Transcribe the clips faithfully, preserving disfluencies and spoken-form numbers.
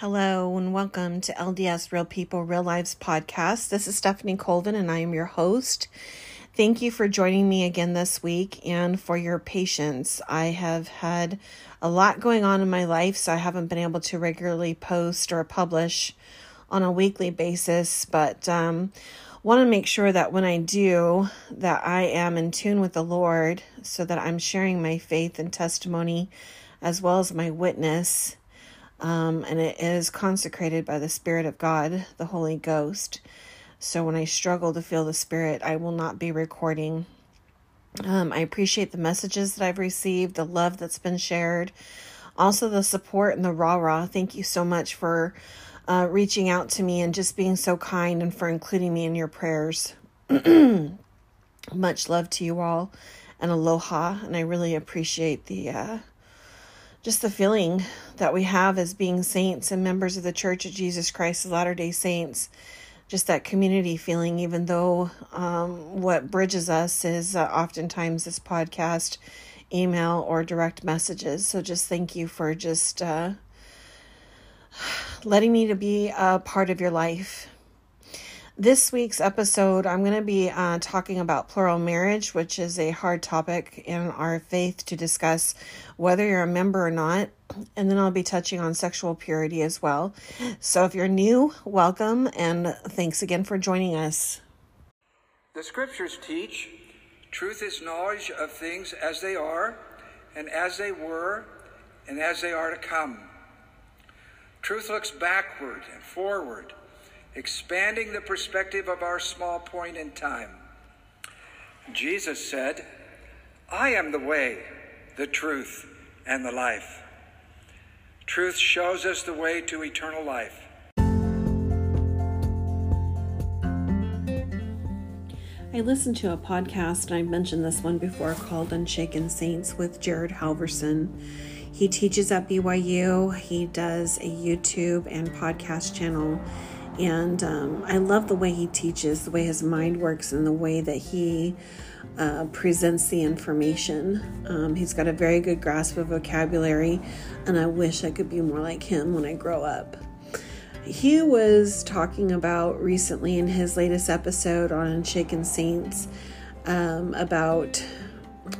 Hello and welcome to L D S Real People, Real Lives Podcast. This is Stephanie Colvin and I am your host. Thank you for joining me again this week and for your patience. I have had a lot going on in my life, so I haven't been able to regularly post or publish on a weekly basis, but um, want to make sure that when I do, that I am in tune with the Lord so that I'm sharing my faith and testimony as well as my witness. Um, and it is consecrated by the Spirit of God, the Holy Ghost. So when I struggle to feel the Spirit, I will not be recording. Um, I appreciate the messages that I've received, the love that's been shared, also the support and the rah-rah. Thank you so much for uh, reaching out to me and just being so kind and for including me in your prayers. Much love to you all and aloha. And I really appreciate the uh, just the feeling that we have as being saints and members of the Church of Jesus Christ of Latter-day Saints, just that community feeling, even though um, what bridges us is uh, oftentimes this podcast, email, or direct messages. So just thank you for just uh, letting me to be a part of your life. This week's episode, I'm going to be uh, talking about plural marriage, which is a hard topic in our faith to discuss whether you're a member or not. And then I'll be touching on sexual purity as well. So if you're new, welcome, and thanks again for joining us. The scriptures teach truth is knowledge of things as they are, and as they were, and as they are to come. Truth looks backward and forward, expanding the perspective of our small point in time. Jesus said, I am the way, the truth, and the life. Truth shows us the way to eternal life. I listened to a podcast, and I mentioned this one before, called Unshaken Saints with Jared Halverson. He teaches at B Y U. He does a YouTube and podcast channel. And um, I love the way he teaches, the way his mind works, and the way that he uh, presents the information. Um, he's got a very good grasp of vocabulary, and I wish I could be more like him when I grow up. He was talking about recently in his latest episode on Unshaken Saints um, about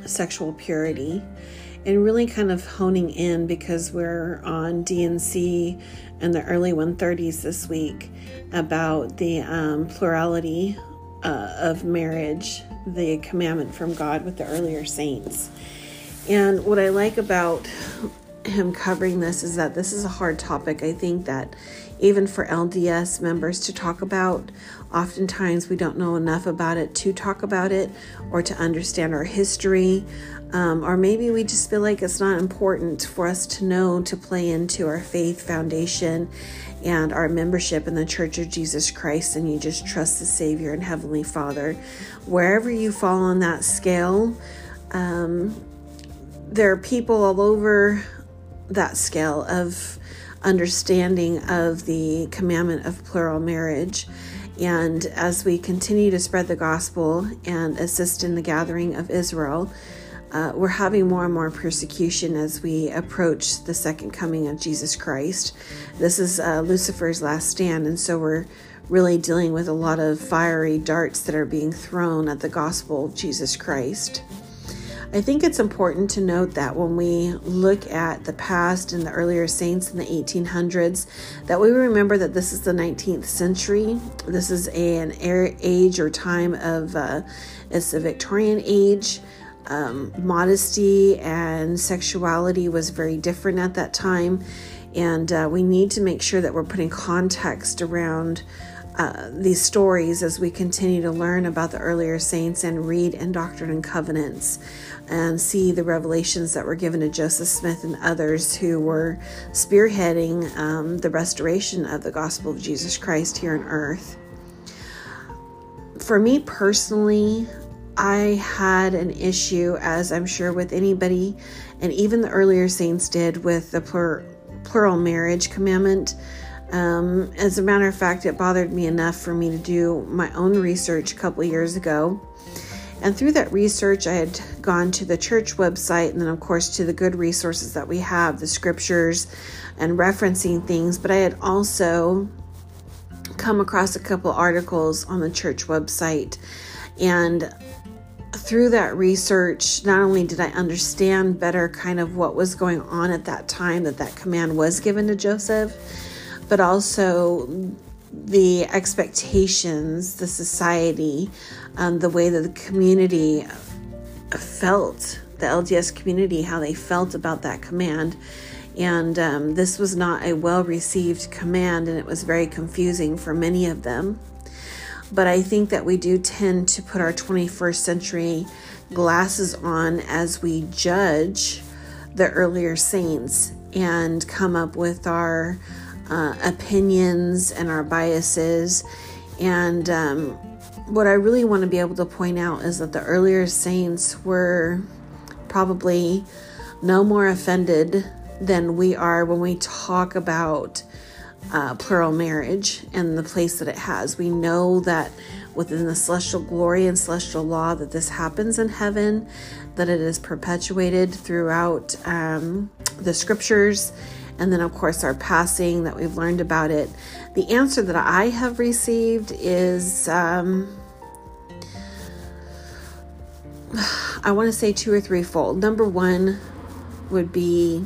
sexual purity. And really kind of honing in because we're on D and C and the early one thirties this week about the um, plurality uh, of marriage, the commandment from God with the earlier saints. And what I like about him covering this is that this is a hard topic. I think that even for L D S members to talk about, oftentimes we don't know enough about it to talk about it or to understand our history. Um, or maybe we just feel like it's not important for us to know to play into our faith foundation and our membership in the Church of Jesus Christ, and you just trust the Savior and Heavenly Father. Wherever you fall on that scale, um, there are people all over that scale of understanding of the commandment of plural marriage. And as we continue to spread the gospel and assist in the gathering of Israel, Uh, we're having more and more persecution as we approach the second coming of Jesus Christ. This is uh, Lucifer's last stand, and so we're really dealing with a lot of fiery darts that are being thrown at the gospel of Jesus Christ. I think it's important to note that when we look at the past and the earlier saints in the eighteen hundreds, that we remember that this is the nineteenth century. This is a, an age or time of, uh, it's the Victorian age. Um, modesty and sexuality was very different at that time, and uh, we need to make sure that we're putting context around uh, these stories as we continue to learn about the earlier saints and read in Doctrine and Covenants and see the revelations that were given to Joseph Smith and others who were spearheading um, the restoration of the gospel of Jesus Christ here on earth. For me personally, I had an issue, as I'm sure with anybody, and even the earlier saints did, with the plur- plural marriage commandment. Um, as a matter of fact, it bothered me enough for me to do my own research a couple years ago And through that research, I had gone to the church website and then, of course, to the good resources that we have, the scriptures and referencing things. But I had also come across a couple articles on the church website. And through that research, not only did I understand better kind of what was going on at that time that that command was given to Joseph, but also the expectations, the society, um, the way that the community felt, the L D S community, how they felt about that command. And um, this was not a well-received command, and it was very confusing for many of them. But I think that we do tend to put our twenty-first century glasses on as we judge the earlier saints and come up with our Uh, opinions and our biases. And um, what I really want to be able to point out is that the earlier saints were probably no more offended than we are when we talk about uh, plural marriage and the place that it has. We know that within the celestial glory and celestial law that this happens in heaven, that it is perpetuated throughout um, the scriptures. And then, of course, our passing that we've learned about it. The answer that I have received is, um, I want to say two or threefold. Number one would be,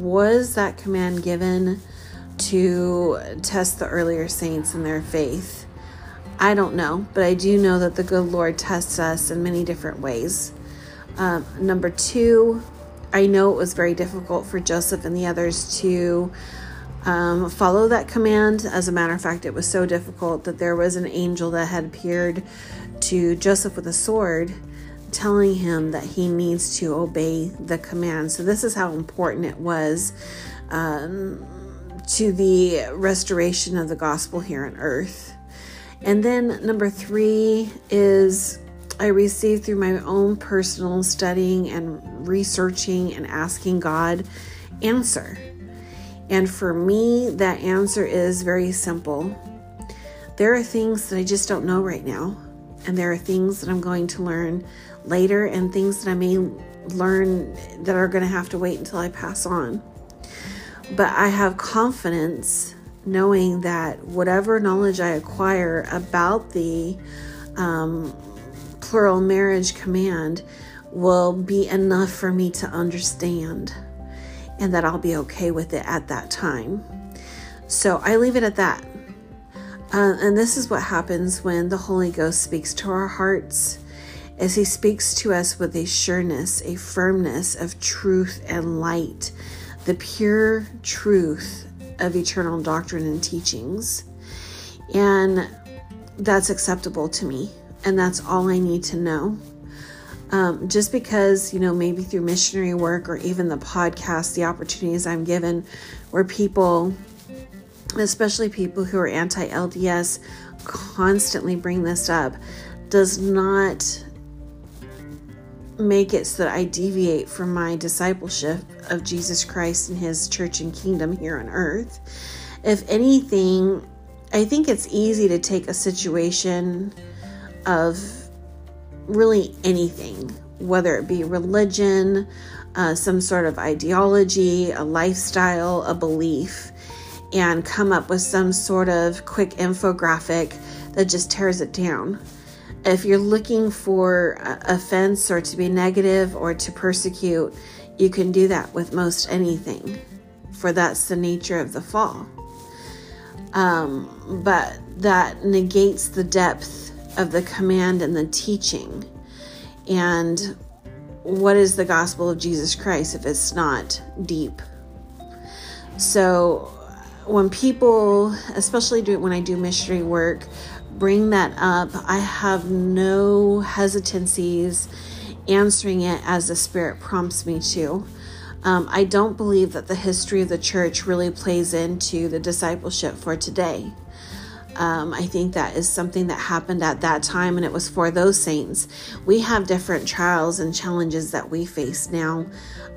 was that command given to test the earlier saints in their faith? I don't know, but I do know that the good Lord tests us in many different ways. Um, number two, I know it was very difficult for Joseph and the others to um, follow that command. As a matter of fact, it was so difficult that there was an angel that had appeared to Joseph with a sword telling him that he needs to obey the command. So this is how important it was um, to the restoration of the gospel here on earth. And then number three is, I received through my own personal studying and researching and asking God answer. And for me, that answer is very simple. There are things that I just don't know right now. And there are things that I'm going to learn later and things that I may learn that are going to have to wait until I pass on. But I have confidence knowing that whatever knowledge I acquire about the um, plural marriage command will be enough for me to understand, and that I'll be okay with it at that time. So I leave it at that. Uh, and this is what happens when the Holy Ghost speaks to our hearts, as he speaks to us with a sureness, a firmness of truth and light, the pure truth of eternal doctrine and teachings. And that's acceptable to me. And that's all I need to know. Um, just because, you know, maybe through missionary work or even the podcast, the opportunities I'm given where people, especially people who are anti-L D S, constantly bring this up, does not make it so that I deviate from my discipleship of Jesus Christ and his church and kingdom here on earth. If anything, I think it's easy to take a situation of really anything, whether it be religion, uh, some sort of ideology, a lifestyle, a belief, and come up with some sort of quick infographic that just tears it down. If you're looking for offense or to be negative or to persecute, you can do that with most anything, for that's the nature of the fall. Um, but that negates the depth of the command and the teaching. And what is the gospel of Jesus Christ if it's not deep? So when people, especially do, when I do missionary work, bring that up, I have no hesitancies answering it as the Spirit prompts me to. Um, I don't believe that the history of the church really plays into the discipleship for today. Um, I think that is something that happened at that time, and it was for those saints. We have different trials and challenges that we face now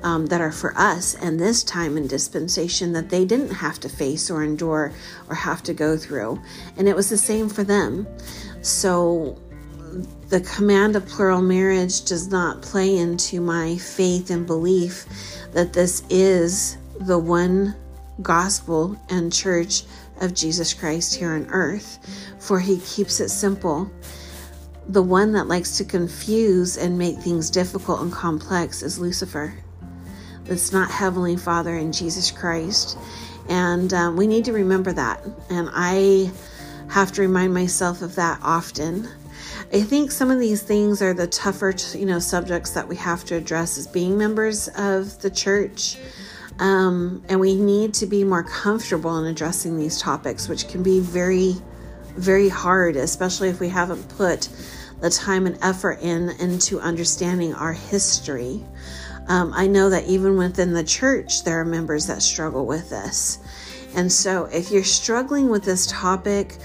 um, that are for us and this time in dispensation that they didn't have to face or endure or have to go through. And it was the same for them. So the command of plural marriage does not play into my faith and belief that this is the one gospel and church of Jesus Christ here on earth, for he keeps it simple. The one that likes to confuse and make things difficult and complex is Lucifer. It's not Heavenly Father and Jesus Christ. And um, we need to remember that. And I have to remind myself of that often. I think some of these things are the tougher, you know, subjects that we have to address as being members of the church. Um, and we need to be more comfortable in addressing these topics, which can be very, very hard, especially if we haven't put the time and effort in into understanding our history. Um, I know that even within the church, there are members that struggle with this. And so if you're struggling with this topic,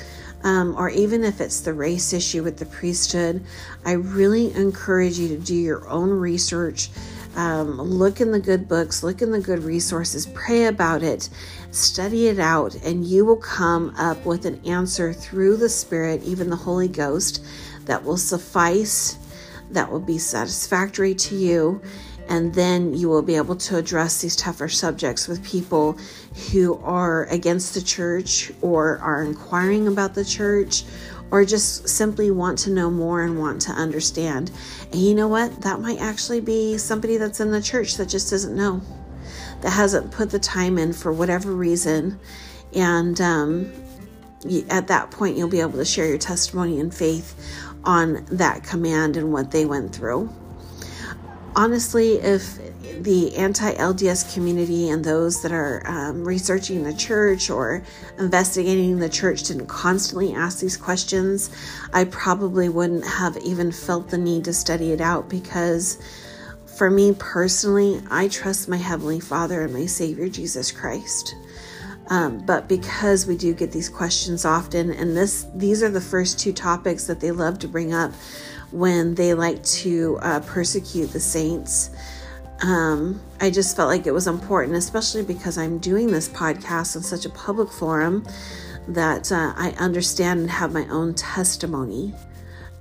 um, or even if it's the race issue with the priesthood, I really encourage you to do your own research. Um, look in the good books, look in the good resources, pray about it, study it out, and you will come up with an answer through the Spirit, even the Holy Ghost, that will suffice, that will be satisfactory to you. And then you will be able to address these tougher subjects with people who are against the church or are inquiring about the church or just simply want to know more and want to understand. And you know what? That might actually be somebody that's in the church that just doesn't know, that hasn't put the time in for whatever reason. And um, at that point, you'll be able to share your testimony and faith on that command and what they went through. Honestly, if the anti-L D S community and those that are um, researching the church or investigating the church didn't constantly ask these questions, I probably wouldn't have even felt the need to study it out, because for me personally, I trust my Heavenly Father and my Savior, Jesus Christ. Um, but because we do get these questions often, and this these are the first two topics that they love to bring up when they like to uh, persecute the saints. Um, I just felt like it was important, especially because I'm doing this podcast in such a public forum, that uh, I understand and have my own testimony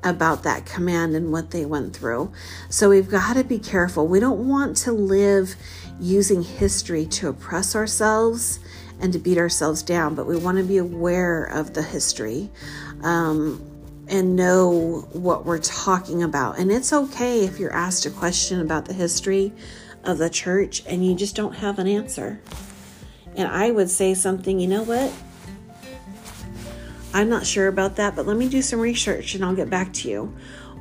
about that command and what they went through. So we've got to be careful. We don't want to live using history to oppress ourselves and to beat ourselves down, but we want to be aware of the history. Um, and know what we're talking about. And it's okay if you're asked a question about the history of the church and you just don't have an answer. And I would say something, you know what? I'm not sure about that, but let me do some research and I'll get back to you.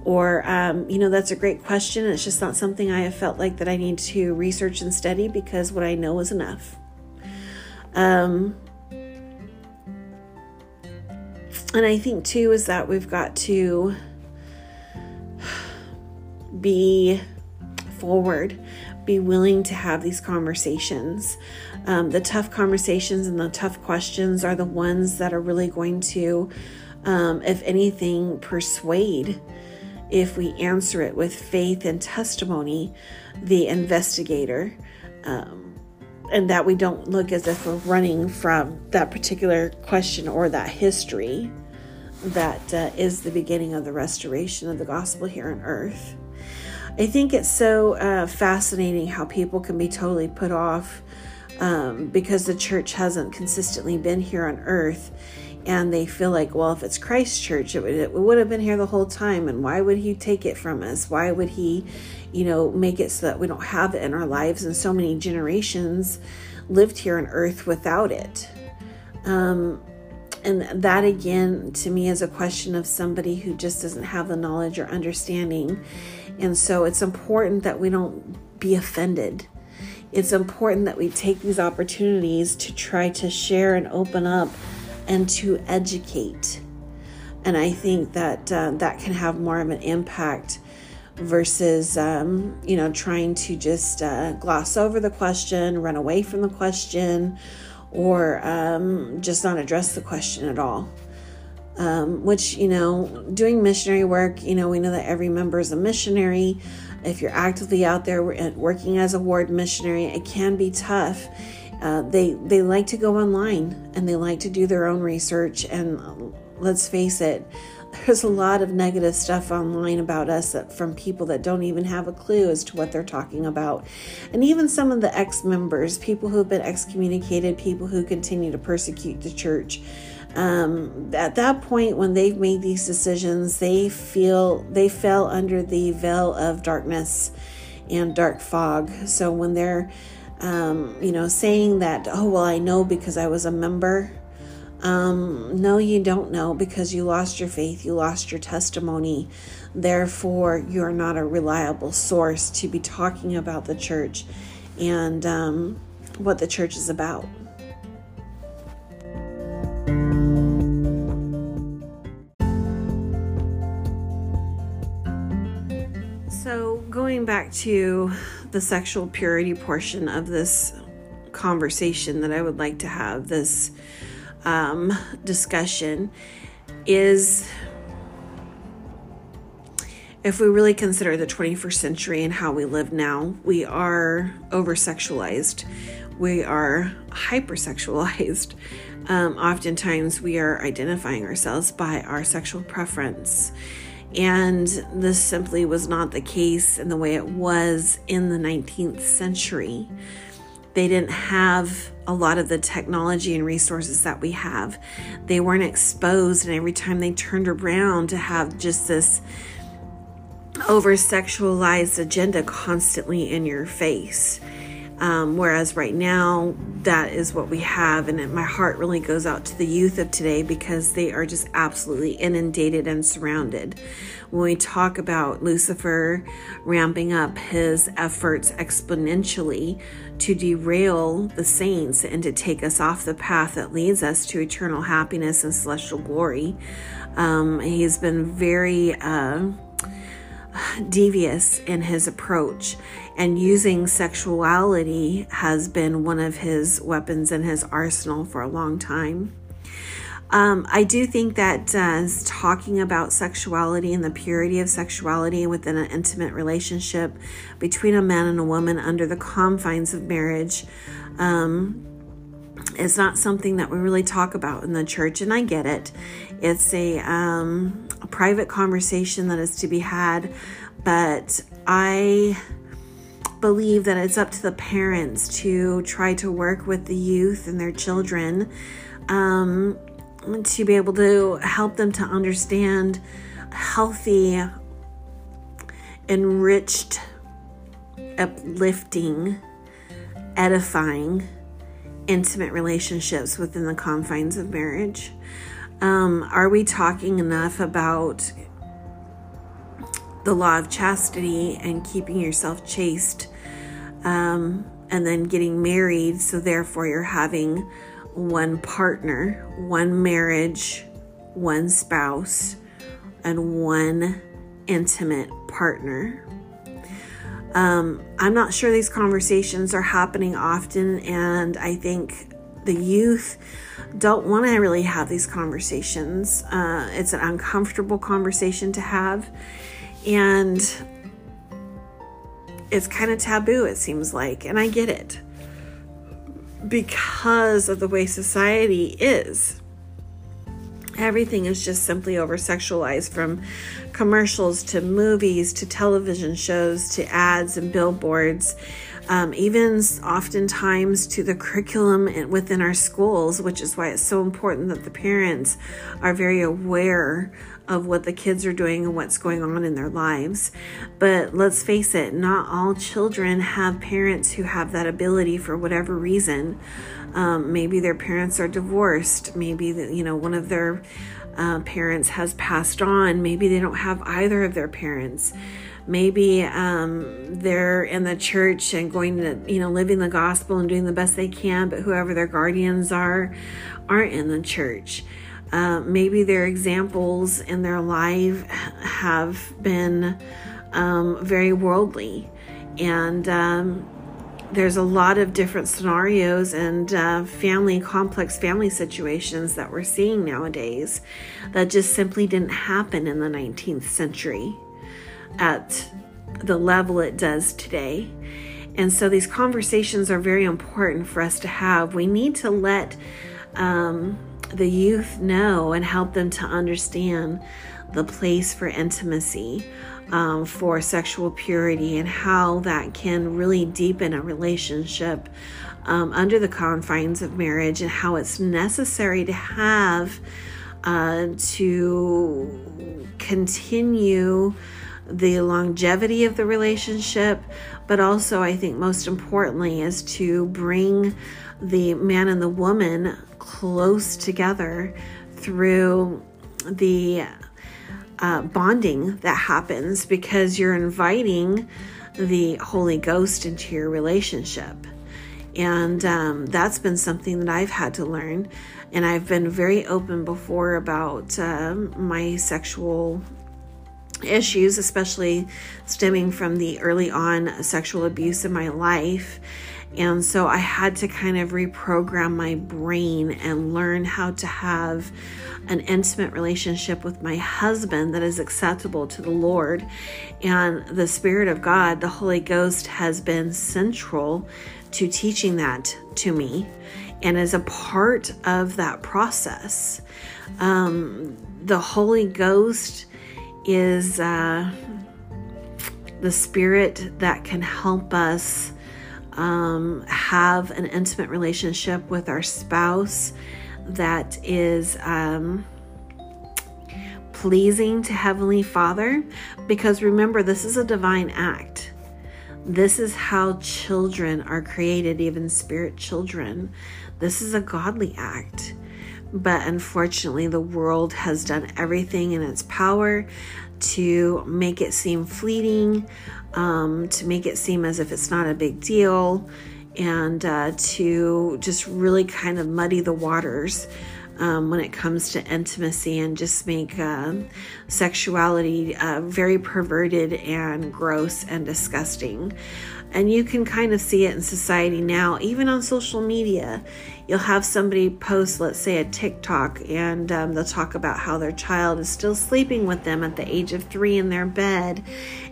Or, um, you know, that's a great question. It's just not something I have felt like that I need to research and study, because what I know is enough. Um... And I think, too, is that we've got to be forward, be willing to have these conversations. Um, the tough conversations and the tough questions are the ones that are really going to, um, if anything, persuade, if we answer it with faith and testimony, the investigator. Um, And that we don't look as if we're running from that particular question or that history that uh, is the beginning of the restoration of the gospel here on earth. I think it's so uh, fascinating how people can be totally put off um, because the church hasn't consistently been here on earth. And they feel like, well, if it's Christ's church, it would, it would have been here the whole time. And why would he take it from us? Why would he, you know, make it so that we don't have it in our lives? And so many generations lived here on earth without it. Um, and that, again, to me, is a question of somebody who just doesn't have the knowledge or understanding. And so it's important that we don't be offended. It's important that we take these opportunities to try to share and open up and to educate. And I think that uh, that can have more of an impact versus, um, you know, trying to just uh, gloss over the question, run away from the question, or um, just not address the question at all. Um, which, you know, doing missionary work, you know, we know that every member is a missionary. If you're actively out there working as a ward missionary, it can be tough. Uh, they they like to go online and they like to do their own research, and let's face it, There's a lot of negative stuff online about us from people that don't even have a clue as to what they're talking about. And even some of the ex-members, people who have been excommunicated, people who continue to persecute the church. Um, at that point, when they've made these decisions, they feel they fell under the veil of darkness and dark fog. So when they're, um, you know, saying that, oh, well, I know because I was a member. Um, no, you don't know because you lost your faith. You lost your testimony. Therefore, you're not a reliable source to be talking about the church and um, what the church is about. So going back to the sexual purity portion of this conversation that I would like to have, this um, discussion is if we really consider the twenty-first century and how we live now, we are over-sexualized. We are hypersexualized. Um, oftentimes we are identifying ourselves by our sexual preference. And this simply was not the case in the way it was in the nineteenth century. They didn't have a lot of the technology and resources that we have. They weren't exposed, and every time they turned around to have just this over-sexualized agenda constantly in your face. Um, whereas right now, that is what we have. And it, my heart really goes out to the youth of today because they are just absolutely inundated and surrounded. When we talk about Lucifer ramping up his efforts exponentially to derail the saints and to take us off the path that leads us to eternal happiness and celestial glory, um, he's been very uh, devious in his approach. And using sexuality has been one of his weapons in his arsenal for a long time. Um, I do think that uh, talking about sexuality and the purity of sexuality within an intimate relationship between a man and a woman under the confines of marriage um, is not something that we really talk about in the church. And I get it. It's a, um, a private conversation that is to be had. But I believe that it's up to the parents to try to work with the youth and their children um, to be able to help them to understand healthy, enriched, uplifting, edifying, intimate relationships within the confines of marriage. Um, are we talking enough about the law of chastity and keeping yourself chaste um, and then getting married? So therefore you're having one partner, one marriage, one spouse, and one intimate partner. Um, I'm not sure these conversations are happening often, and I think the youth don't want to really have these conversations. Uh, it's an uncomfortable conversation to have. And it's kind of taboo, it seems like. And I get it because of the way society is. Everything is just simply over-sexualized, from commercials to movies to television shows to ads and billboards, um, even oftentimes to the curriculum within our schools, which is why it's so important that the parents are very aware of what the kids are doing and what's going on in their lives. But let's face it, not all children have parents who have that ability for whatever reason. Um, maybe their parents are divorced. Maybe, the, you know, one of their uh, parents has passed on. Maybe they don't have either of their parents. Maybe um, they're in the church and going to, you know, living the gospel and doing the best they can, but whoever their guardians are, aren't in the church. Uh, maybe their examples in their life have been um, very worldly. And um, there's a lot of different scenarios and uh, family, complex family situations that we're seeing nowadays that just simply didn't happen in the nineteenth century at the level it does today. And so these conversations are very important for us to have. We need to let Um, the youth know and help them to understand the place for intimacy, um, for sexual purity, and how that can really deepen a relationship um, under the confines of marriage, and how it's necessary to have uh, to continue the longevity of the relationship, but also I think most importantly is to bring the man and the woman close together through the uh, bonding that happens, because you're inviting the Holy Ghost into your relationship. And um, that's been something that I've had to learn. And I've been very open before about uh, my sexual issues, especially stemming from the early on sexual abuse in my life. And so I had to kind of reprogram my brain and learn how to have an intimate relationship with my husband that is acceptable to the Lord. And the Spirit of God, the Holy Ghost, has been central to teaching that to me and is a part of that process. Um, the Holy Ghost is uh, the Spirit that can help us Um, have an intimate relationship with our spouse that is um, pleasing to Heavenly Father. Because remember, this is a divine act. This is how children are created, even spirit children. This is a godly act. But unfortunately, the world has done everything in its power to make it seem fleeting, um, to make it seem as if it's not a big deal, and uh, to just really kind of muddy the waters um, when it comes to intimacy, and just make uh, sexuality uh, very perverted and gross and disgusting. And you can kind of see it in society now, even on social media. You'll have somebody post, let's say, a TikTok, and um, they'll talk about how their child is still sleeping with them at the age of three in their bed.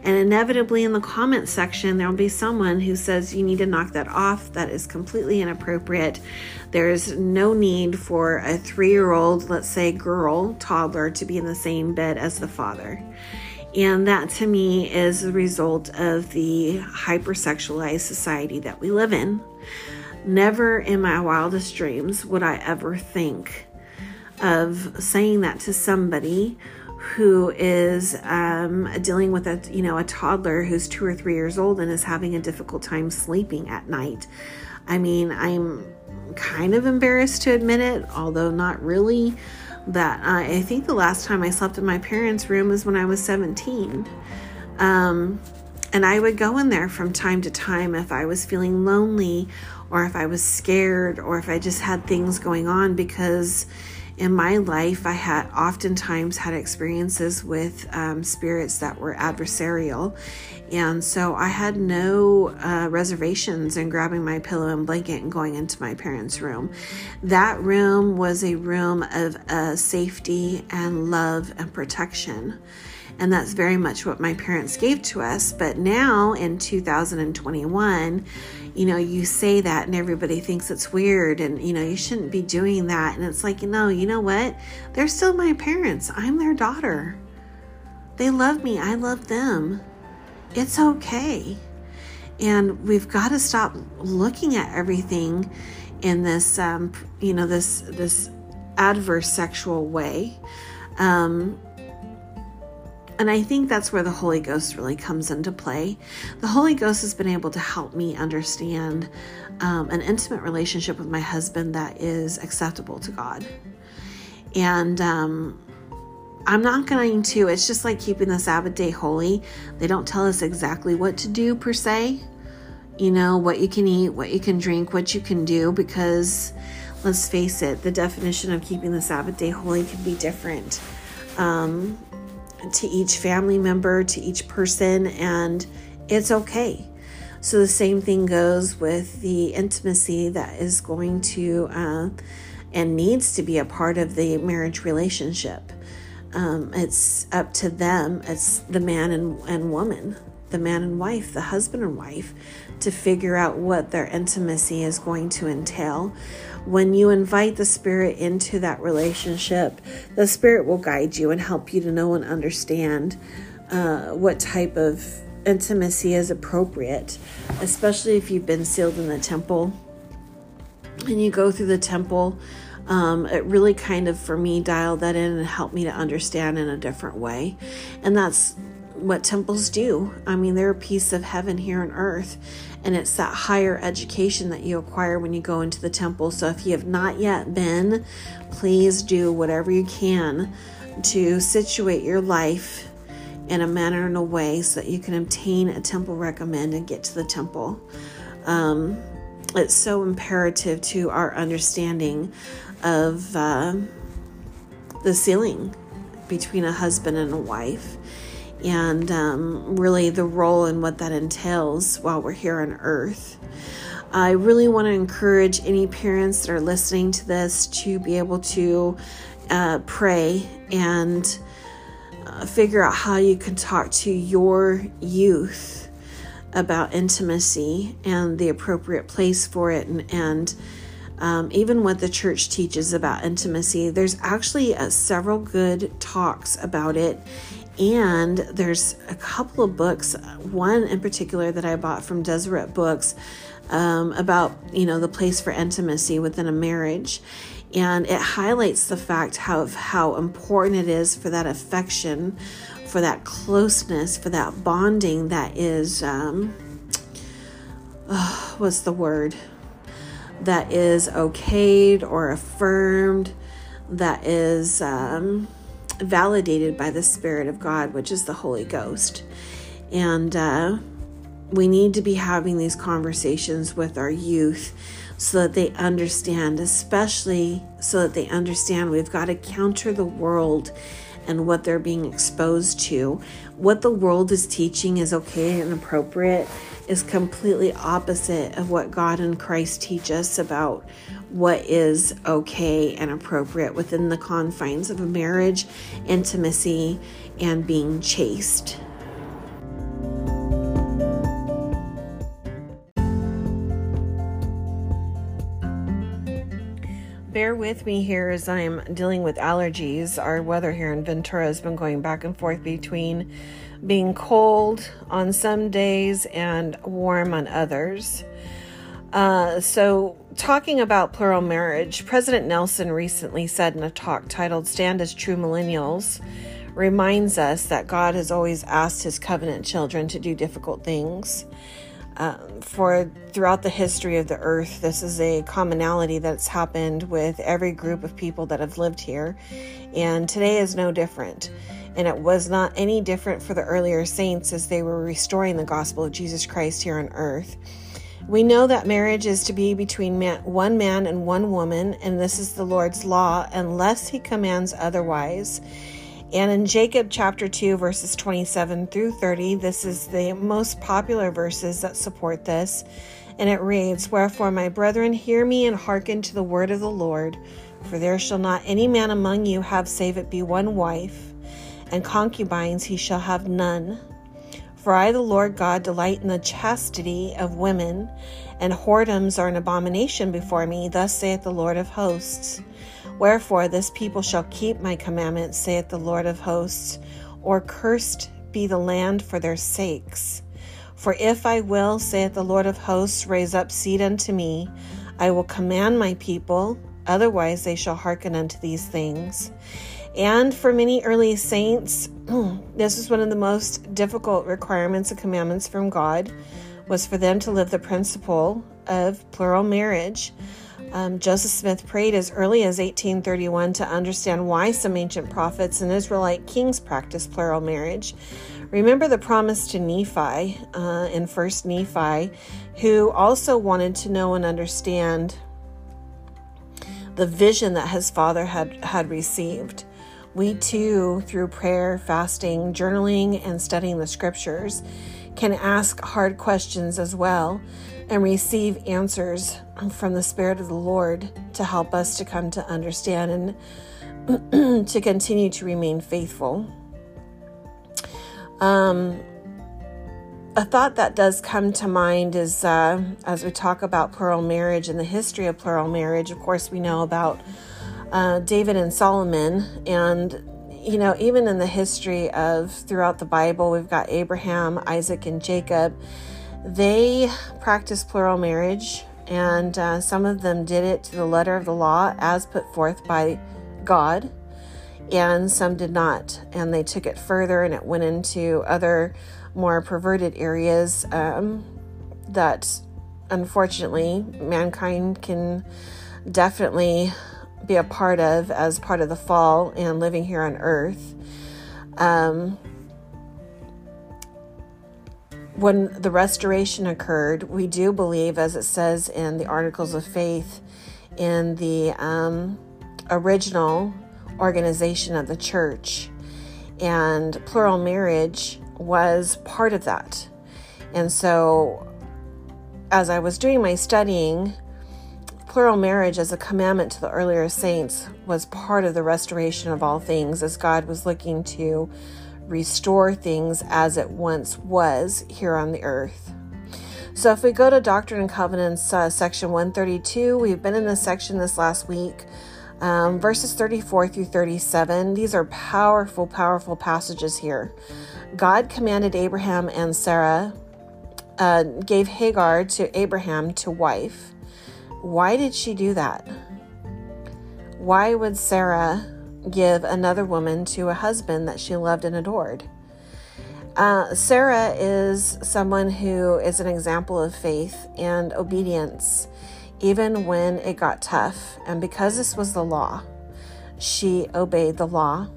And inevitably in the comment section, there'll be someone who says, you need to knock that off. That is completely inappropriate. There's no need for a three-year-old, let's say, girl, toddler, to be in the same bed as the father. And that to me is the result of the hypersexualized society that we live in. Never in my wildest dreams would I ever think of saying that to somebody who is um, dealing with a, you know, a toddler who's two or three years old and is having a difficult time sleeping at night. I mean, I'm kind of embarrassed to admit it, although not really. But uh, I think the last time I slept in my parents' room was when I was seventeen. Um, and I would go in there from time to time if I was feeling lonely, or if I was scared, or if I just had things going on, because in my life I had oftentimes had experiences with um, spirits that were adversarial. And so I had no uh, reservations in grabbing my pillow and blanket and going into my parents' room. That room was a room of uh, safety and love and protection. And that's very much what my parents gave to us. But now in two thousand twenty-one, you know, you say that and everybody thinks it's weird, and, you know, you shouldn't be doing that. And it's like, you know, you know what? They're still my parents. I'm their daughter. They love me. I love them. It's okay. And we've got to stop looking at everything in this, um, you know, this, this adverse sexual way. Um, And I think that's where the Holy Ghost really comes into play. The Holy Ghost has been able to help me understand um, an intimate relationship with my husband that is acceptable to God. And um, I'm not going to, it's just like keeping the Sabbath day holy. They don't tell us exactly what to do per se, you know, what you can eat, what you can drink, what you can do, because let's face it, the definition of keeping the Sabbath day holy can be different. Um, to each family member, to each person, and it's okay. So the same thing goes with the intimacy that is going to uh, and needs to be a part of the marriage relationship. Um, it's up to them. It's the man and, and woman, the man and wife, the husband and wife, to figure out what their intimacy is going to entail. When you invite the Spirit into that relationship, the Spirit will guide you and help you to know and understand uh, what type of intimacy is appropriate, especially if you've been sealed in the temple and you go through the temple. Um, it really kind of, for me, dialed that in and helped me to understand in a different way. And that's what temples do. I mean, they're a piece of heaven here on earth. And it's that higher education that you acquire when you go into the temple. So if you have not yet been, please do whatever you can to situate your life in a manner and a way so that you can obtain a temple recommend and get to the temple. Um, it's so imperative to our understanding of uh, the ceiling between a husband and a wife, and um, really the role and what that entails while we're here on earth. I really want to encourage any parents that are listening to this to be able to uh, pray and uh, figure out how you can talk to your youth about intimacy and the appropriate place for it, and, and Um, even what the church teaches about intimacy. There's actually uh, several good talks about it. And there's a couple of books, one in particular that I bought from Deseret Books, um, about, you know, the place for intimacy within a marriage. And it highlights the fact how, how important it is for that affection, for that closeness, for that bonding that is, um, oh, what's the word? that is okayed or affirmed, that is um, validated by the Spirit of God, which is the Holy Ghost. And uh, we need to be having these conversations with our youth so that they understand, especially so that they understand we've got to counter the world and what they're being exposed to. What the world is teaching is okay and appropriate is completely opposite of what God and Christ teach us about what is okay and appropriate within the confines of a marriage, intimacy, and being chaste. Bear with me here as I'm dealing with allergies. Our weather here in Ventura has been going back and forth between being cold on some days and warm on others. Uh, so talking about plural marriage, President Nelson recently said in a talk titled Stand as True Millennials, reminds us that God has always asked his covenant children to do difficult things. Um, for throughout the history of the earth, this is a commonality that's happened with every group of people that have lived here, and today is no different. And it was not any different for the earlier saints as they were restoring the gospel of Jesus Christ here on earth. We know that marriage is to be between man, one man and one woman, and this is the Lord's law unless he commands otherwise. And in Jacob chapter two, verses twenty-seven through thirty, this is the most popular verses that support this. And it reads, "Wherefore, my brethren, hear me and hearken to the word of the Lord. For there shall not any man among you have save it be one wife, and concubines he shall have none. For I, the Lord God, delight in the chastity of women, and whoredoms are an abomination before me, thus saith the Lord of hosts. Wherefore this people shall keep my commandments, saith the Lord of hosts, or cursed be the land for their sakes. For if I will, saith the Lord of hosts, raise up seed unto me, I will command my people, otherwise they shall hearken unto these things." And for many early saints, this is one of the most difficult requirements and commandments from God, was for them to live the principle of plural marriage. Um, Joseph Smith prayed as early as eighteen thirty-one to understand why some ancient prophets and Israelite kings practiced plural marriage. Remember the promise to Nephi uh, in First Nephi, who also wanted to know and understand the vision that his father had, had received. We too, through prayer, fasting, journaling, and studying the scriptures, can ask hard questions as well and receive answers from the Spirit of the Lord to help us to come to understand and to continue to remain faithful. Um, A thought that does come to mind is, uh, as we talk about plural marriage and the history of plural marriage, of course, we know about uh, David and Solomon. And, you know, even in the history of throughout the Bible, we've got Abraham, Isaac, and Jacob. They practiced plural marriage, and uh, some of them did it to the letter of the law as put forth by God, and some did not. And they took it further, and it went into other more perverted areas um, that unfortunately mankind can definitely be a part of as part of the fall and living here on earth. Um, when the restoration occurred, we do believe, as it says in the Articles of Faith, in the um, original organization of the church, and plural marriage was part of that. And so as I was doing my studying, plural marriage as a commandment to the earlier saints was part of the restoration of all things, as God was looking to restore things as it once was here on the earth. So if we go to Doctrine and Covenants, uh, section one thirty-two, we've been in this section this last week, um, verses thirty-four through thirty-seven. These are powerful, powerful passages here. God commanded Abraham and Sarah, uh, gave Hagar to Abraham to wife. Why did she do that? Why would Sarah give another woman to a husband that she loved and adored? Uh, Sarah is someone who is an example of faith and obedience, even when it got tough. And because this was the law, she obeyed the law.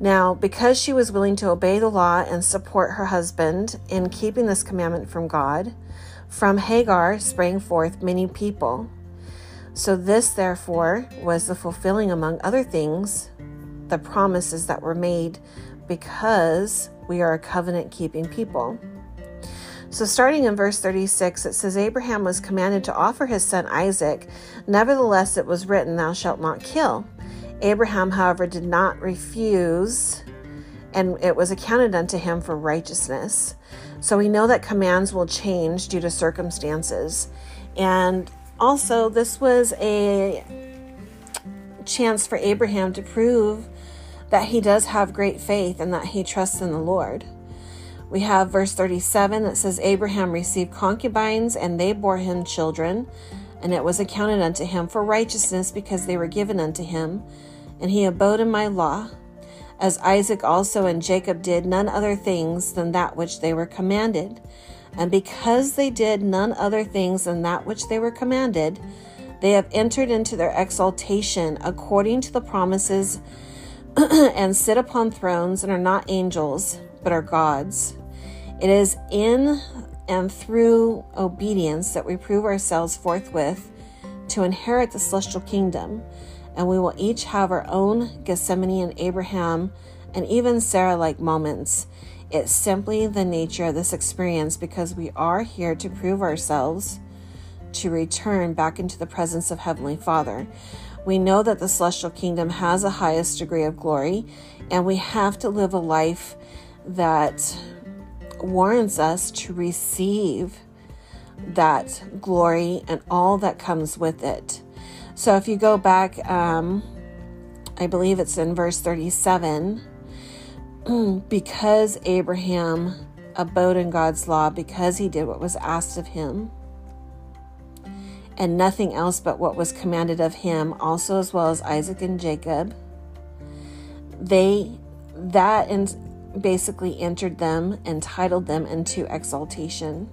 Now, because she was willing to obey the law and support her husband in keeping this commandment from God, from Hagar sprang forth many people. So this, therefore, was the fulfilling, among other things, the promises that were made, because we are a covenant-keeping people. So starting in verse thirty-six, it says, Abraham was commanded to offer his son Isaac. Nevertheless, it was written, thou shalt not kill. Abraham, however, did not refuse, and it was accounted unto him for righteousness. So we know that commands will change due to circumstances. And also, this was a chance for Abraham to prove that he does have great faith and that he trusts in the Lord. We have verse thirty-seven that says, Abraham received concubines, and they bore him children, and it was accounted unto him for righteousness, because they were given unto him. And he abode in my law, as Isaac also and Jacob did none other things than that which they were commanded. And because they did none other things than that which they were commanded, they have entered into their exaltation according to the promises, and sit upon thrones, and are not angels, but are gods. It is in and through obedience that we prove ourselves forthwith to inherit the celestial kingdom. And we will each have our own Gethsemane and Abraham and even Sarah-like moments. It's simply the nature of this experience, because we are here to prove ourselves to return back into the presence of Heavenly Father. We know that the celestial kingdom has the highest degree of glory, and we have to live a life that warrants us to receive that glory and all that comes with it. So if you go back, um, I believe it's in verse thirty-seven, because Abraham abode in God's law, because he did what was asked of him, and nothing else but what was commanded of him, also as well as Isaac and Jacob, they, that and basically entered them, entitled them into exaltation.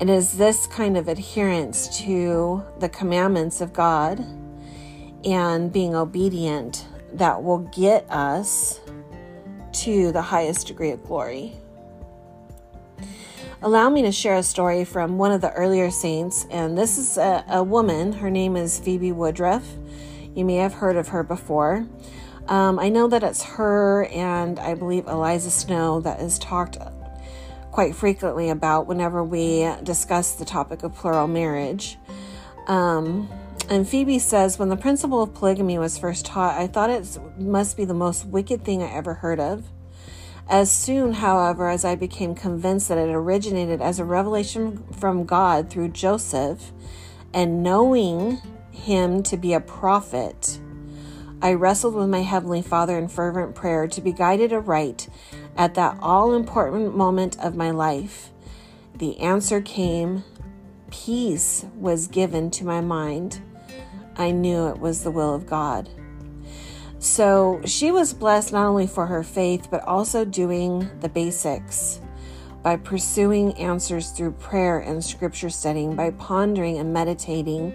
It is this kind of adherence to the commandments of God and being obedient that will get us to the highest degree of glory. Allow me to share a story from one of the earlier saints, and this is a, a woman. Her name is Phoebe Woodruff. You may have heard of her before. Um, I know that it's her and I believe Eliza Snow that is talked quite frequently about whenever we discuss the topic of plural marriage. Um, and Phoebe says, when the principle of polygamy was first taught, I thought it must be the most wicked thing I ever heard of. As soon, however, as I became convinced that it originated as a revelation from God through Joseph and knowing him to be a prophet, I wrestled with my Heavenly Father in fervent prayer to be guided aright at that all-important moment of my life. The answer came. Peace was given to my mind. I knew it was the will of God. So she was blessed not only for her faith, but also doing the basics by pursuing answers through prayer and scripture studying, by pondering and meditating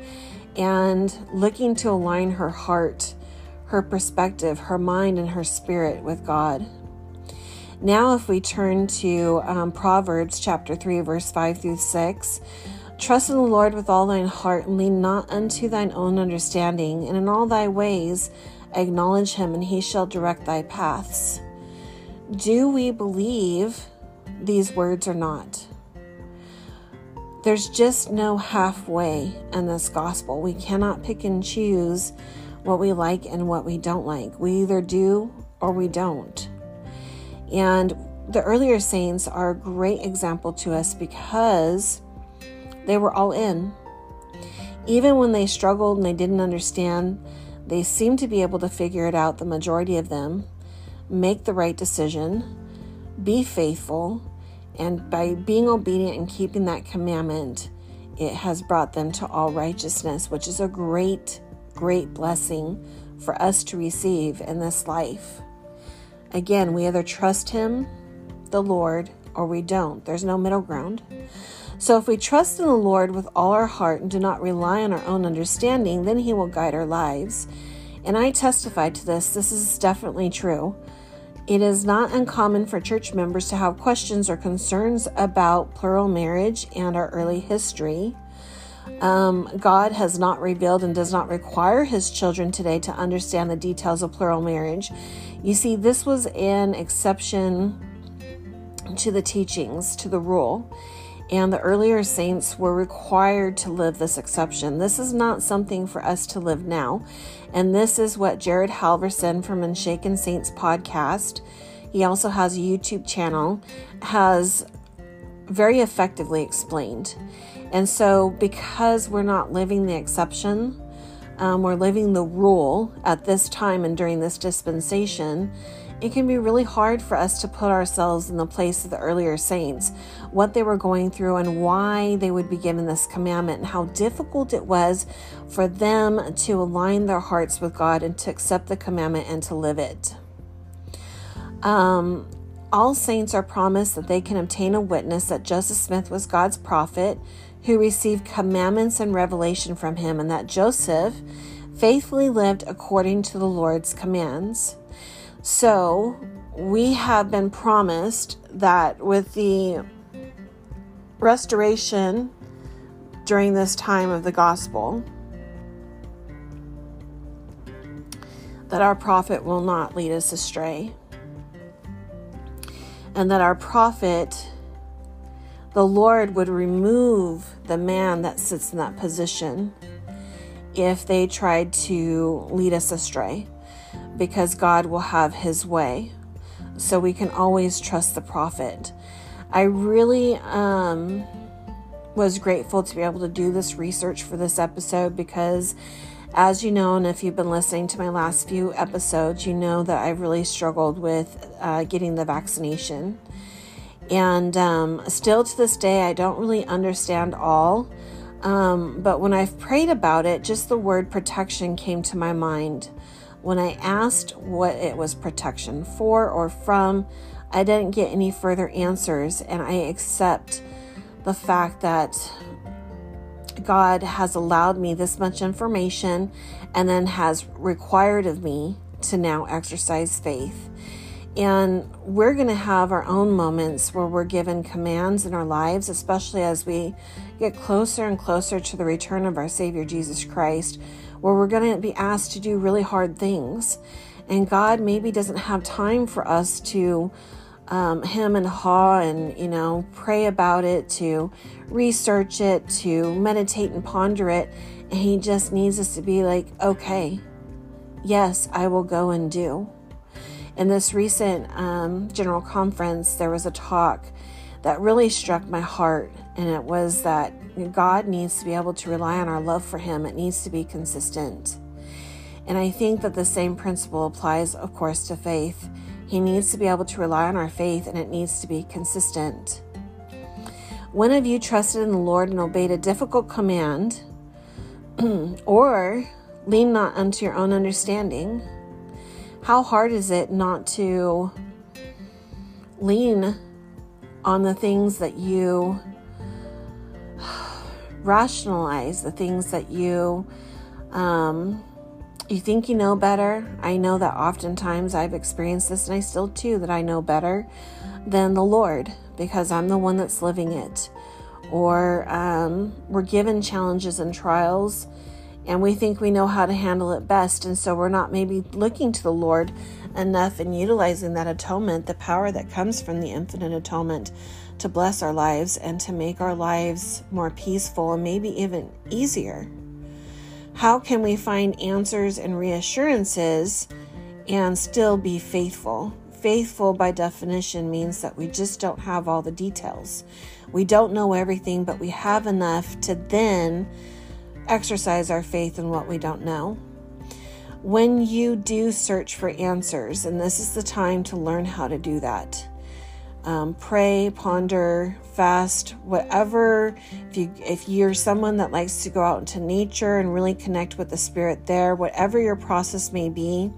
and looking to align her heart, her perspective, her mind, and her spirit with God. Now, if we turn to um, Proverbs chapter three, verse five through six, trust in the Lord with all thine heart, and lean not unto thine own understanding, and in all thy ways acknowledge him, and he shall direct thy paths. Do we believe these words or not? There's just no halfway in this gospel. We cannot pick and choose what we like and what we don't like. We either do or we don't. And the earlier saints are a great example to us because they were all in. Even when they struggled and they didn't understand, they seemed to be able to figure it out, the majority of them, make the right decision, be faithful, and by being obedient and keeping that commandment, it has brought them to all righteousness, which is a great, great blessing for us to receive in this life. Again, we either trust him, the Lord, or we don't. There's no middle ground. So if we trust in the Lord with all our heart and do not rely on our own understanding, then he will guide our lives. And I testify to this. This is definitely true. It is not uncommon for church members to have questions or concerns about plural marriage and our early history. Um, God has not revealed and does not require his children today to understand the details of plural marriage. You see, this was an exception to the teachings, to the rule. And the earlier saints were required to live this exception. This is not something for us to live now. And this is what Jared Halverson from Unshaken Saints podcast, he also has a YouTube channel, has very effectively explained. And so because we're not living the exception, um, we're living the rule at this time and during this dispensation, it can be really hard for us to put ourselves in the place of the earlier saints, what they were going through and why they would be given this commandment and how difficult it was for them to align their hearts with God and to accept the commandment and to live it. Um, all saints are promised that they can obtain a witness that Joseph Smith was God's prophet who received commandments and revelation from him, and that Joseph faithfully lived according to the Lord's commands. So we have been promised that with the restoration during this time of the gospel, that our prophet will not lead us astray, and that our prophet, the Lord, would remove the man that sits in that position if they tried to lead us astray, because God will have his way. So we can always trust the prophet. I really um, was grateful to be able to do this research for this episode because, as you know, and if you've been listening to my last few episodes, you know that I've really struggled with uh, getting the vaccination. And um, still to this day, I don't really understand all. Um, but when I've prayed about it, just the word protection came to my mind. When I asked what it was protection for or from, I didn't get any further answers, and I accept the fact that God has allowed me this much information and then has required of me to now exercise faith. And we're going to have our own moments where we're given commands in our lives, especially as we get closer and closer to the return of our Savior Jesus Christ, where we're going to be asked to do really hard things. And God maybe doesn't have time for us to um, hem and haw and, you know, pray about it, to research it, to meditate and ponder it. And he just needs us to be like, okay, yes, I will go and do. In this recent um, general conference, there was a talk that really struck my heart, and it was that God needs to be able to rely on our love for Him. It needs to be consistent. And I think that the same principle applies, of course, to faith. He needs to be able to rely on our faith, and it needs to be consistent. When have you trusted in the Lord and obeyed a difficult command? Or lean not unto your own understanding. How hard is it not to lean on the things that you rationalize, the things that you um, you think you know better? I know that oftentimes I've experienced this, and I still too, that I know better than the Lord because I'm the one that's living it. Or um, we're given challenges and trials, and we think we know how to handle it best, and so we're not maybe looking to the Lord enough and utilizing that atonement, the power that comes from the infinite atonement, to bless our lives and to make our lives more peaceful and maybe even easier. How can we find answers and reassurances and still be faithful? Faithful by definition means that we just don't have all the details. We don't know everything, but we have enough to then exercise our faith in what we don't know. When you do search for answers, and this is the time to learn how to do that, um, pray, ponder, fast, whatever. If you, if you're someone that likes to go out into nature and really connect with the Spirit there, whatever your process may be,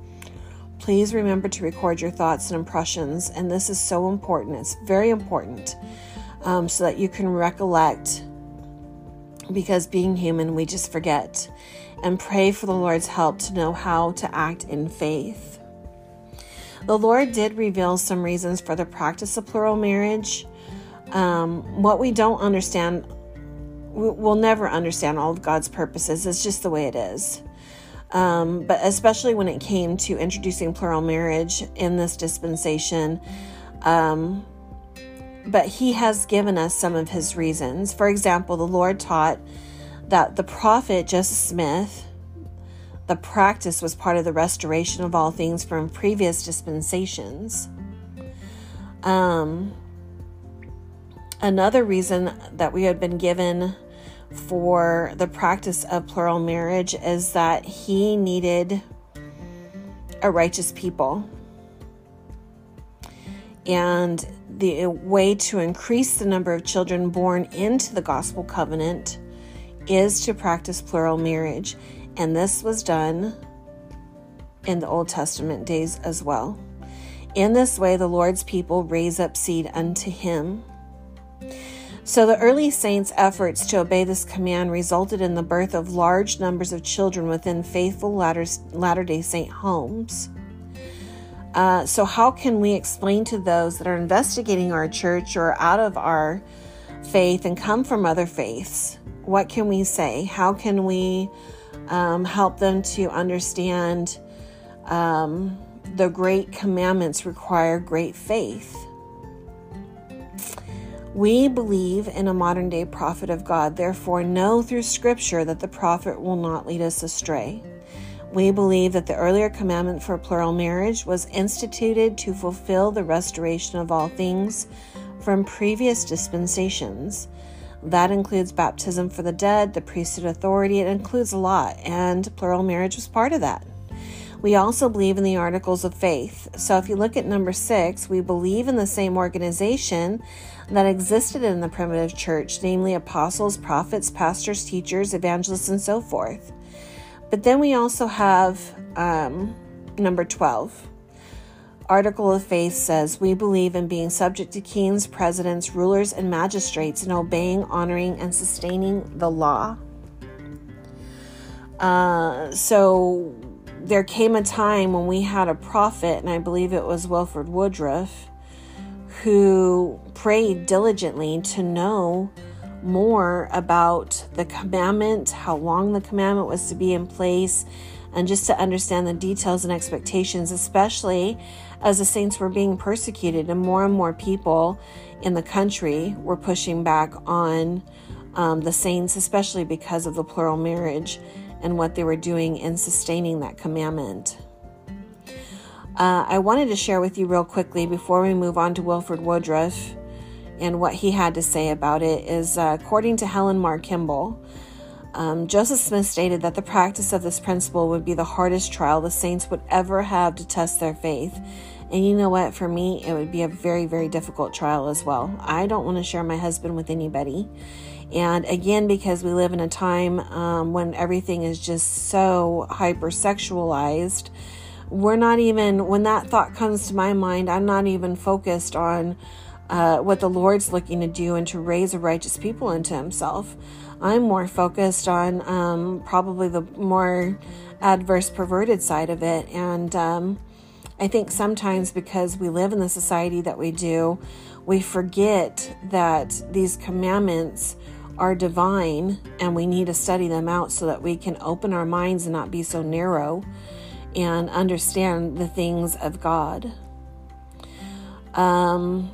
please remember to record your thoughts and impressions. And this is so important. It's very important, um, so that you can recollect, because being human, we just forget. And pray for the Lord's help to know how to act in faith. The Lord did reveal some reasons for the practice of plural marriage. Um, what we don't understand, we'll never understand all of God's purposes. It's just the way it is. Um, but especially when it came to introducing plural marriage in this dispensation, um, but He has given us some of His reasons. For example, the Lord taught that the prophet Joseph Smith, the practice was part of the restoration of all things from previous dispensations. Um, another reason that we had been given for the practice of plural marriage is that He needed a righteous people. And the way to increase the number of children born into the gospel covenant is to practice plural marriage. And this was done in the Old Testament days as well. In this way, the Lord's people raise up seed unto Him. So the early saints' efforts to obey this command resulted in the birth of large numbers of children within faithful Latter-day Saint homes. Uh, so how can we explain to those that are investigating our church or out of our faith and come from other faiths? What can we say? How can we um, help them to understand um, the great commandments require great faith? We believe in a modern day prophet of God. Therefore, know through Scripture that the prophet will not lead us astray. We believe that the earlier commandment for plural marriage was instituted to fulfill the restoration of all things from previous dispensations. That includes baptism for the dead, the priesthood authority. It includes a lot, and plural marriage was part of that. We also believe in the articles of faith. So if you look at number six, we believe in the same organization that existed in the primitive church, namely apostles, prophets, pastors, teachers, evangelists, and so forth. But then we also have um, number twelve. Article of Faith says, we believe in being subject to kings, presidents, rulers, and magistrates, and obeying, honoring, and sustaining the law. Uh, so there came a time when we had a prophet, and I believe it was Wilford Woodruff, who prayed diligently to know more about the commandment, how long the commandment was to be in place, and just to understand the details and expectations, especially as the saints were being persecuted and more and more people in the country were pushing back on um, the saints, especially because of the plural marriage and what they were doing in sustaining that commandment. Uh, I wanted to share with you real quickly before we move on to Wilford Woodruff and what he had to say about it is, uh, according to Helen Mar Kimball, um, Joseph Smith stated that the practice of this principle would be the hardest trial the saints would ever have to test their faith. And you know what? For me, it would be a very, very difficult trial as well. I don't want to share my husband with anybody. And again, because we live in a time um, when everything is just so hypersexualized, we're not even, when that thought comes to my mind, I'm not even focused on uh, what the Lord's looking to do and to raise a righteous people into himself. I'm more focused on um, probably the more adverse, perverted side of it. And um, I think sometimes because we live in the society that we do, we forget that these commandments are divine and we need to study them out so that we can open our minds and not be so narrow and understand the things of God. Um,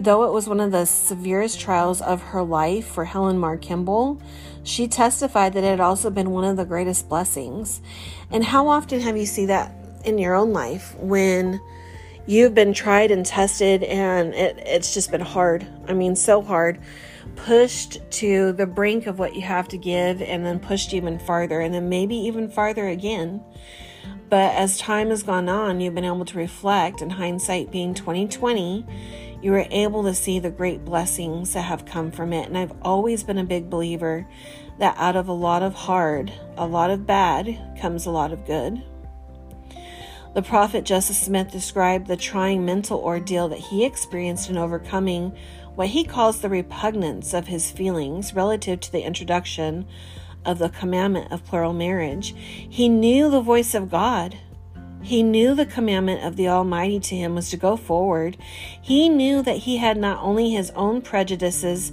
though it was one of the severest trials of her life for Helen Mar Kimball, she testified that it had also been one of the greatest blessings. And how often have you seen that in your own life when you've been tried and tested and it, it's just been hard? I mean, so hard. Pushed to the brink of what you have to give and then pushed even farther and then maybe even farther again. But as time has gone on, you've been able to reflect, and hindsight being twenty twenty, you were able to see the great blessings that have come from it. And I've always been a big believer that out of a lot of hard, a lot of bad, comes a lot of good. The prophet Joseph Smith described the trying mental ordeal that he experienced in overcoming what he calls the repugnance of his feelings relative to the introduction of the commandment of plural marriage. He knew the voice of God. He knew the commandment of the Almighty to him was to go forward. He knew that he had not only his own prejudices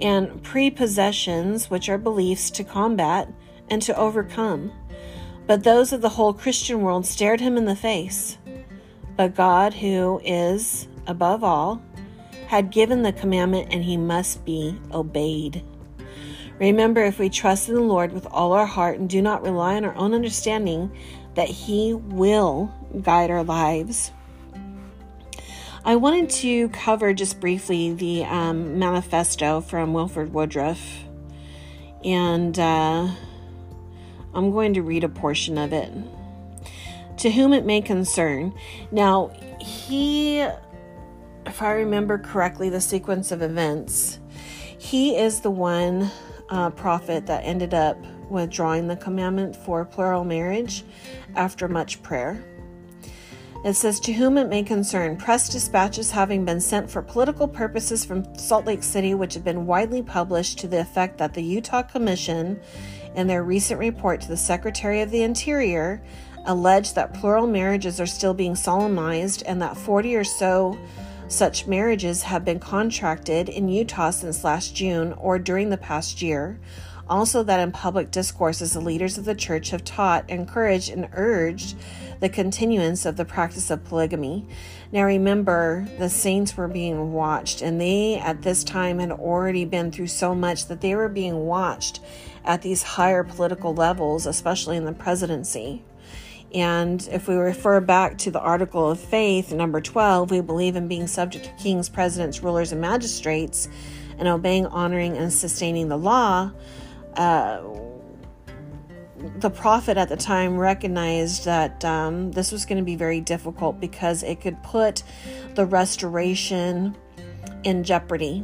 and prepossessions, which are beliefs, to combat and to overcome, but those of the whole Christian world stared him in the face. But God, who is above all, had given the commandment, and he must be obeyed. Remember, if we trust in the Lord with all our heart and do not rely on our own understanding, that he will guide our lives. I wanted to cover just briefly the um, manifesto from Wilford Woodruff, and uh, I'm going to read a portion of it. To whom it may concern. Now, he... if I remember correctly, the sequence of events, he is the one uh, prophet that ended up withdrawing the commandment for plural marriage after much prayer. It says, to whom it may concern, press dispatches having been sent for political purposes from Salt Lake City, which have been widely published, to the effect that the Utah Commission, in their recent report to the Secretary of the Interior, alleged that plural marriages are still being solemnized and that forty or so such marriages have been contracted in Utah since last June or during the past year. Also, that in public discourses, the leaders of the church have taught, encouraged, and urged the continuance of the practice of polygamy. Now, remember, the saints were being watched, and they at this time had already been through so much that they were being watched at these higher political levels, especially in the presidency. And if we refer back to the article of faith, number twelve, we believe in being subject to kings, presidents, rulers, and magistrates, and obeying, honoring, and sustaining the law. Uh, the prophet at the time recognized that um, this was going to be very difficult because it could put the restoration in jeopardy.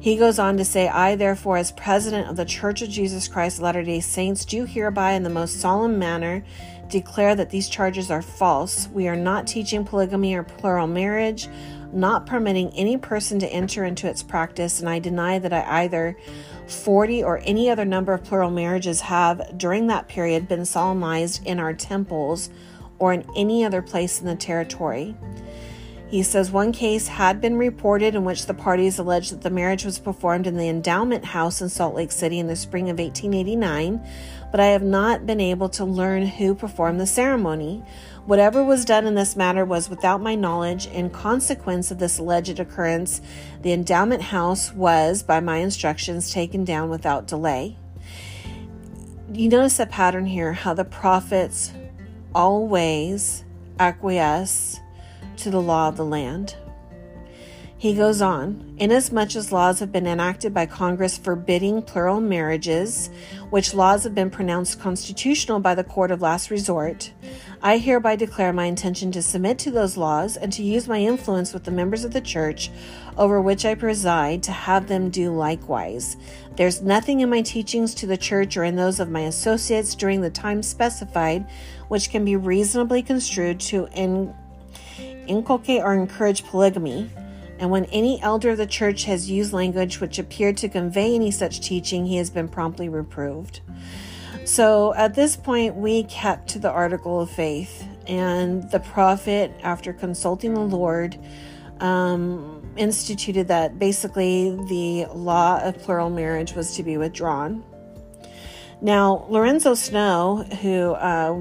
He goes on to say, I, therefore, as president of the Church of Jesus Christ of Latter-day Saints, do hereby in the most solemn manner declare that these charges are false. We are not teaching polygamy or plural marriage, not permitting any person to enter into its practice, and I deny that I either forty or any other number of plural marriages have during that period been solemnized in our temples or in any other place in the territory. He says one case had been reported in which the parties alleged that the marriage was performed in the endowment house in Salt Lake City in the spring of eighteen eighty-nine, but I have not been able to learn who performed the ceremony. Whatever was done in this matter was without my knowledge. In consequence of this alleged occurrence, the endowment house was, by my instructions, taken down without delay. You notice a pattern here, how the prophets always acquiesce to the law of the land. He goes on, inasmuch as laws have been enacted by Congress forbidding plural marriages, which laws have been pronounced constitutional by the court of last resort, I hereby declare my intention to submit to those laws and to use my influence with the members of the church over which I preside to have them do likewise. There's nothing in my teachings to the church or in those of my associates during the time specified which can be reasonably construed to in- inculcate or encourage polygamy. And when any elder of the church has used language which appeared to convey any such teaching, he has been promptly reproved. So at this point, we kept to the article of faith, and the prophet, after consulting the Lord, um, instituted that basically the law of plural marriage was to be withdrawn. Now, Lorenzo Snow, who uh,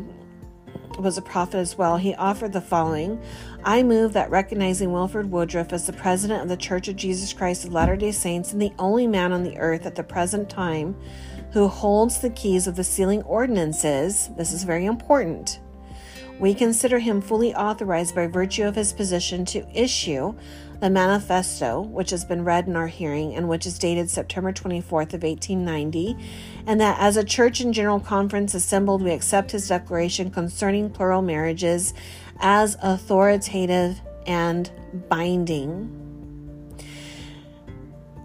was a prophet as well, he offered the following. I move that recognizing Wilford Woodruff as the president of the Church of Jesus Christ of Latter-day Saints and the only man on the earth at the present time who holds the keys of the sealing ordinances, this is very important, we consider him fully authorized by virtue of his position to issue the manifesto, which has been read in our hearing and which is dated September twenty-fourth of eighteen ninety, and that as a church and general conference assembled, we accept his declaration concerning plural marriages as authoritative and binding.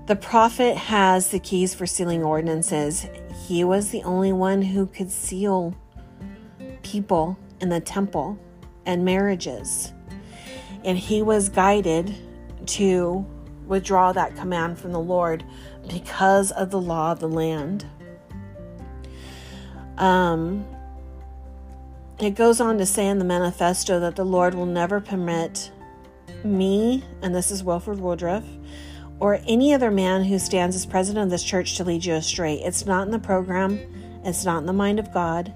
The prophet has the keys for sealing ordinances. He was the only one who could seal people in the temple and marriages. And he was guided to withdraw that command from the Lord because of the law of the land. Um, It goes on to say in the manifesto that the Lord will never permit me, and this is Wilford Woodruff, or any other man who stands as president of this church to lead you astray. It's not in the program. It's not in the mind of God.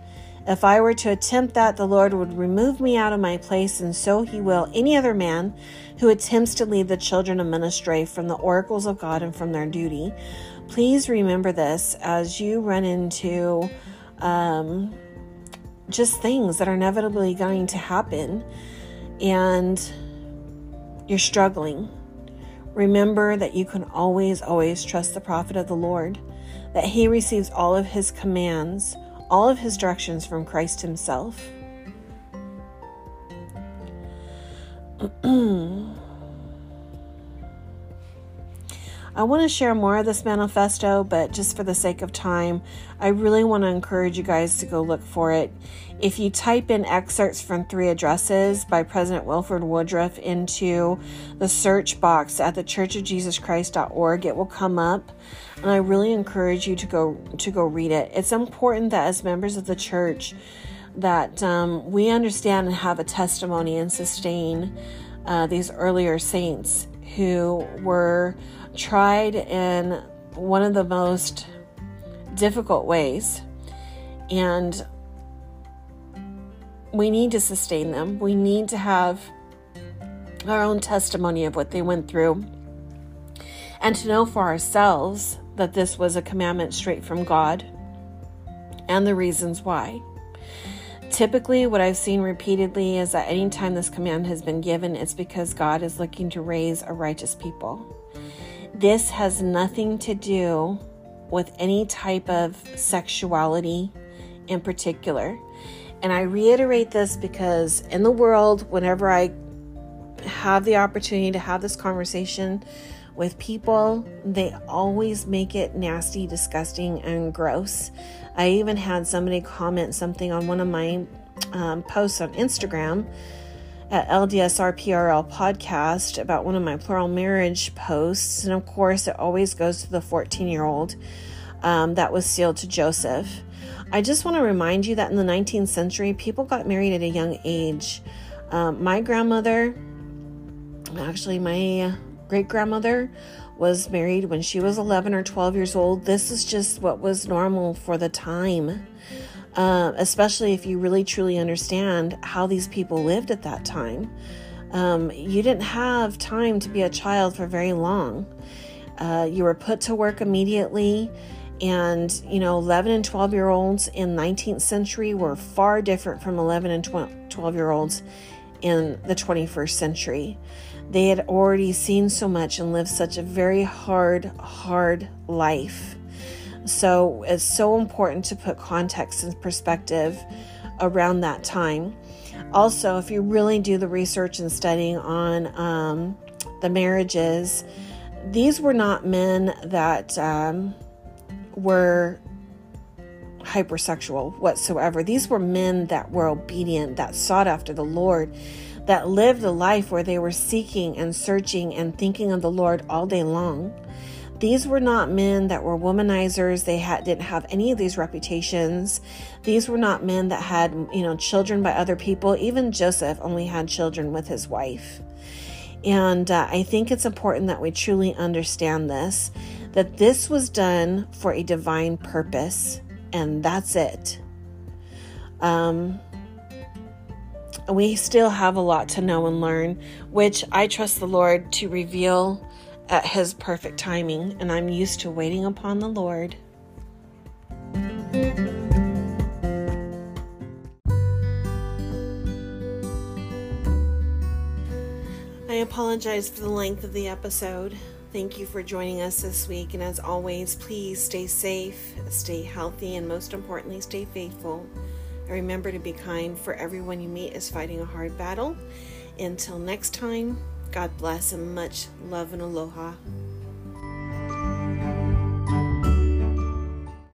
If I were to attempt that, the Lord would remove me out of my place, and so he will. Any other man who attempts to lead the children of men astray from the oracles of God and from their duty. Please remember this as you run into... Um, just things that are inevitably going to happen and you're struggling. Remember that you can always, always trust the prophet of the Lord, that he receives all of his commands, all of his directions from Christ himself. I want to share more of this manifesto, but just for the sake of time, I really want to encourage you guys to go look for it. If you type in excerpts from three addresses by President Wilford Woodruff into the search box at the church of jesus christ dot org, it will come up, and I really encourage you to go to go read it. It's important that as members of the church that um, we understand and have a testimony and sustain uh, these earlier saints who were tried in one of the most difficult ways, and we need to sustain them. We need to have our own testimony of what they went through and to know for ourselves that this was a commandment straight from God and the reasons why. Typically, what I've seen repeatedly is that any time this command has been given, it's because God is looking to raise a righteous people. This has nothing to do with any type of sexuality in particular. And I reiterate this because in the world, whenever I have the opportunity to have this conversation with people, they always make it nasty, disgusting, and gross. I even had somebody comment something on one of my um, posts on Instagram at L D S R P R L podcast about one of my plural marriage posts. And of course, it always goes to the fourteen-year-old um, that was sealed to Joseph. I just want to remind you that in the nineteenth century, people got married at a young age. Um, my grandmother, actually my great-grandmother, was married when she was eleven or twelve years old. This is just what was normal for the time, uh, especially if you really truly understand how these people lived at that time. Um, you didn't have time to be a child for very long. Uh, you were put to work immediately, and you know, eleven and twelve year olds in nineteenth century were far different from eleven and twelve year olds in the twenty-first century. They had already seen so much and lived such a very hard, hard life. So it's so important to put context and perspective around that time. Also, if you really do the research and studying on um, the marriages, these were not men that um, were hypersexual whatsoever. These were men that were obedient, that sought after the Lord, that lived a life where they were seeking and searching and thinking of the Lord all day long. These were not men that were womanizers. They had, didn't have any of these reputations. These were not men that had, you know, children by other people. Even Joseph only had children with his wife. And uh, I think it's important that we truly understand this, that this was done for a divine purpose, and that's it. Um, we still have a lot to know and learn, which I trust the Lord to reveal at his perfect timing, and I'm used to waiting upon the Lord. I apologize for the length of the episode. Thank you for joining us this week, and as always, please stay safe, stay healthy, and most importantly, stay faithful. And remember to be kind, for everyone you meet is fighting a hard battle. Until next time, God bless and much love and aloha.